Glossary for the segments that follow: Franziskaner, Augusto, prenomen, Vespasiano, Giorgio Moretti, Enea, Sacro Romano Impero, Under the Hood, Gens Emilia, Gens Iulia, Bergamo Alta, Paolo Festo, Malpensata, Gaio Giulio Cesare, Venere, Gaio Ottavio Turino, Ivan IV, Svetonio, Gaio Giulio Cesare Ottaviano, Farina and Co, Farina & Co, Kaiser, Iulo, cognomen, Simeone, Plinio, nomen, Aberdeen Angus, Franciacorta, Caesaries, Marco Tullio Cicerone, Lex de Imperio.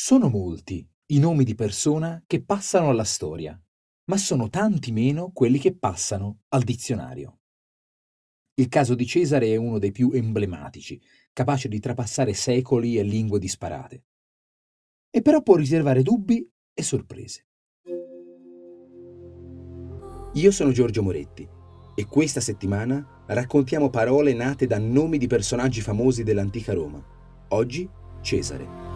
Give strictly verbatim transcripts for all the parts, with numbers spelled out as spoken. Sono molti i nomi di persona che passano alla storia, ma sono tanti meno quelli che passano al dizionario. Il caso di Cesare è uno dei più emblematici, capace di trapassare secoli e lingue disparate. E però può riservare dubbi e sorprese. Io sono Giorgio Moretti e questa settimana raccontiamo parole nate da nomi di personaggi famosi dell'antica Roma. Oggi Cesare.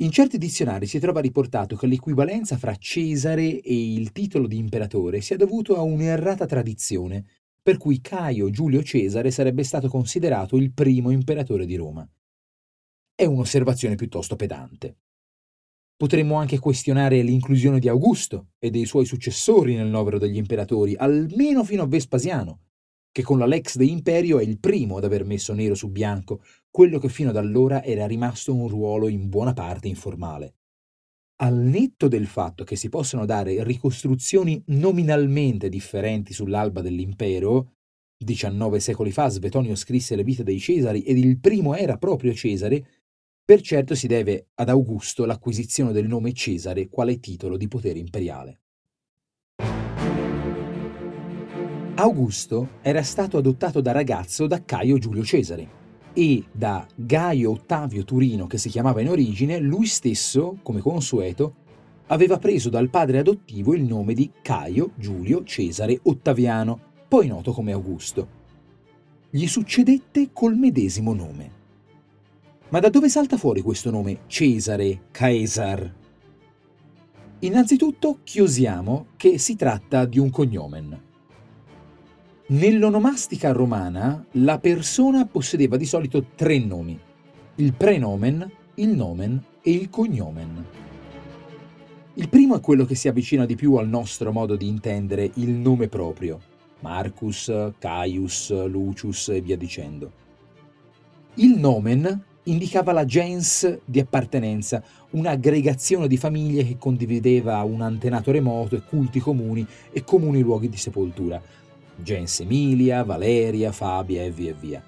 In certi dizionari si trova riportato che l'equivalenza fra Cesare e il titolo di imperatore sia dovuto a un'errata tradizione, per cui Gaio Giulio Cesare sarebbe stato considerato il primo imperatore di Roma. È un'osservazione piuttosto pedante. Potremmo anche questionare l'inclusione di Augusto e dei suoi successori nel novero degli imperatori, almeno fino a Vespasiano, che con la Lex de Imperio è il primo ad aver messo nero su bianco quello che fino ad allora era rimasto un ruolo in buona parte informale. Al netto del fatto che si possono dare ricostruzioni nominalmente differenti sull'alba dell'impero, diciannove secoli fa Svetonio scrisse le vite dei Cesari ed il primo era proprio Cesare, per certo si deve ad Augusto l'acquisizione del nome Cesare quale titolo di potere imperiale. Augusto era stato adottato da ragazzo da Gaio Giulio Cesare e da Gaio Ottavio Turino, che si chiamava in origine, lui stesso, come consueto, aveva preso dal padre adottivo il nome di Gaio Giulio Cesare Ottaviano, poi noto come Augusto. Gli succedette col medesimo nome. Ma da dove salta fuori questo nome Cesare, Kaiser? Innanzitutto chiosiamo che si tratta di un cognomen. Nell'onomastica romana la persona possedeva di solito tre nomi: il prenomen, il nomen e il cognomen. Il primo è quello che si avvicina di più al nostro modo di intendere il nome proprio: Marcus, Caius, Lucius e via dicendo. Il nomen indicava la gens di appartenenza, un'aggregazione di famiglie che condivideva un antenato remoto e culti comuni e comuni luoghi di sepoltura. Gens Emilia, Valeria, Fabia e via via.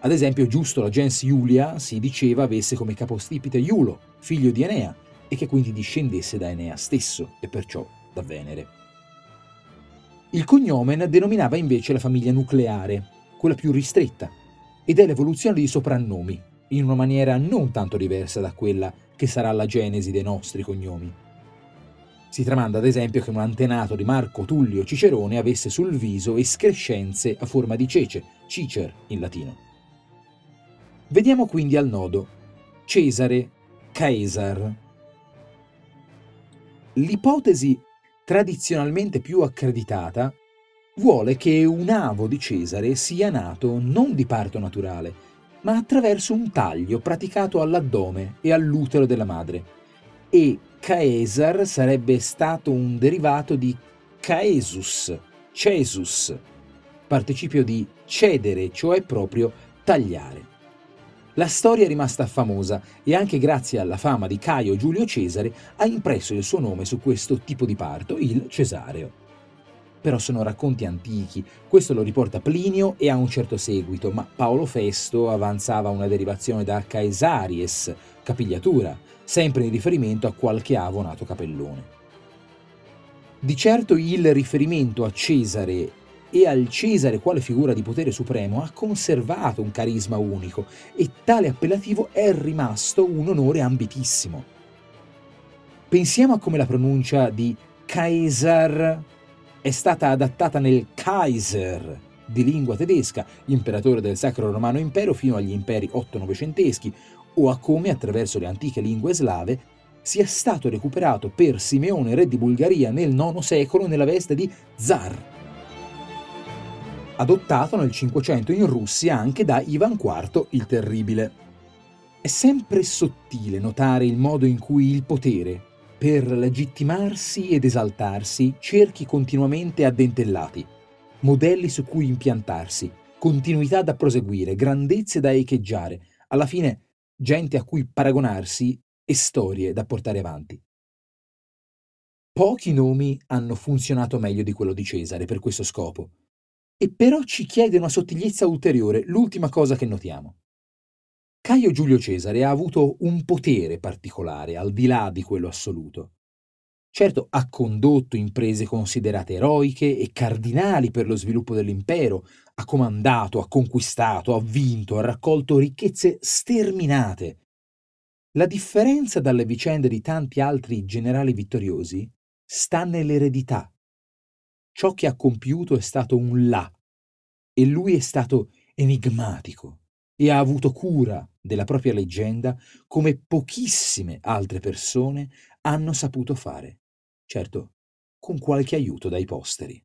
Ad esempio, giusto la Gens Iulia si diceva avesse come capostipite Iulo, figlio di Enea, e che quindi discendesse da Enea stesso e perciò da Venere. Il cognomen denominava invece la famiglia nucleare, quella più ristretta, ed è l'evoluzione dei soprannomi, in una maniera non tanto diversa da quella che sarà la genesi dei nostri cognomi. Si tramanda ad esempio che un antenato di Marco Tullio Cicerone avesse sul viso escrescenze a forma di cece, cicer in latino. Vediamo quindi al nodo: Cesare, Caesar. L'ipotesi tradizionalmente più accreditata vuole che un avo di Cesare sia nato non di parto naturale, ma attraverso un taglio praticato all'addome e all'utero della madre, e Caesar sarebbe stato un derivato di Caesus, Cesus, participio di cedere, cioè proprio tagliare. La storia è rimasta famosa e anche grazie alla fama di Gaio Giulio Cesare ha impresso il suo nome su questo tipo di parto, il cesareo. Però sono racconti antichi, questo lo riporta Plinio e ha un certo seguito, ma Paolo Festo avanzava una derivazione da Caesaries, capigliatura, sempre in riferimento a qualche avo nato capellone. Di certo il riferimento a Cesare e al Cesare quale figura di potere supremo ha conservato un carisma unico e tale appellativo è rimasto un onore ambitissimo. Pensiamo a come la pronuncia di Caesar è stata adattata nel Kaiser di lingua tedesca, imperatore del Sacro Romano Impero fino agli imperi otto-novecenteschi, o a come attraverso le antiche lingue slave sia stato recuperato per Simeone, re di Bulgaria nel nono secolo nella veste di Tsar, adottato nel Cinquecento in Russia anche da Ivan quarto il Terribile. È sempre sottile notare il modo in cui il potere, per legittimarsi ed esaltarsi, cerchi continuamente addentellati, modelli su cui impiantarsi, continuità da proseguire, grandezze da echeggiare, alla fine gente a cui paragonarsi e storie da portare avanti. Pochi nomi hanno funzionato meglio di quello di Cesare per questo scopo, e però ci chiede una sottigliezza ulteriore l'ultima cosa che notiamo. Gaio Giulio Cesare ha avuto un potere particolare, al di là di quello assoluto. Certo, ha condotto imprese considerate eroiche e cardinali per lo sviluppo dell'impero, ha comandato, ha conquistato, ha vinto, ha raccolto ricchezze sterminate. La differenza dalle vicende di tanti altri generali vittoriosi sta nell'eredità. Ciò che ha compiuto è stato un là, e lui è stato enigmatico e ha avuto cura della propria leggenda come pochissime altre persone hanno saputo fare, certo con qualche aiuto dai posteri.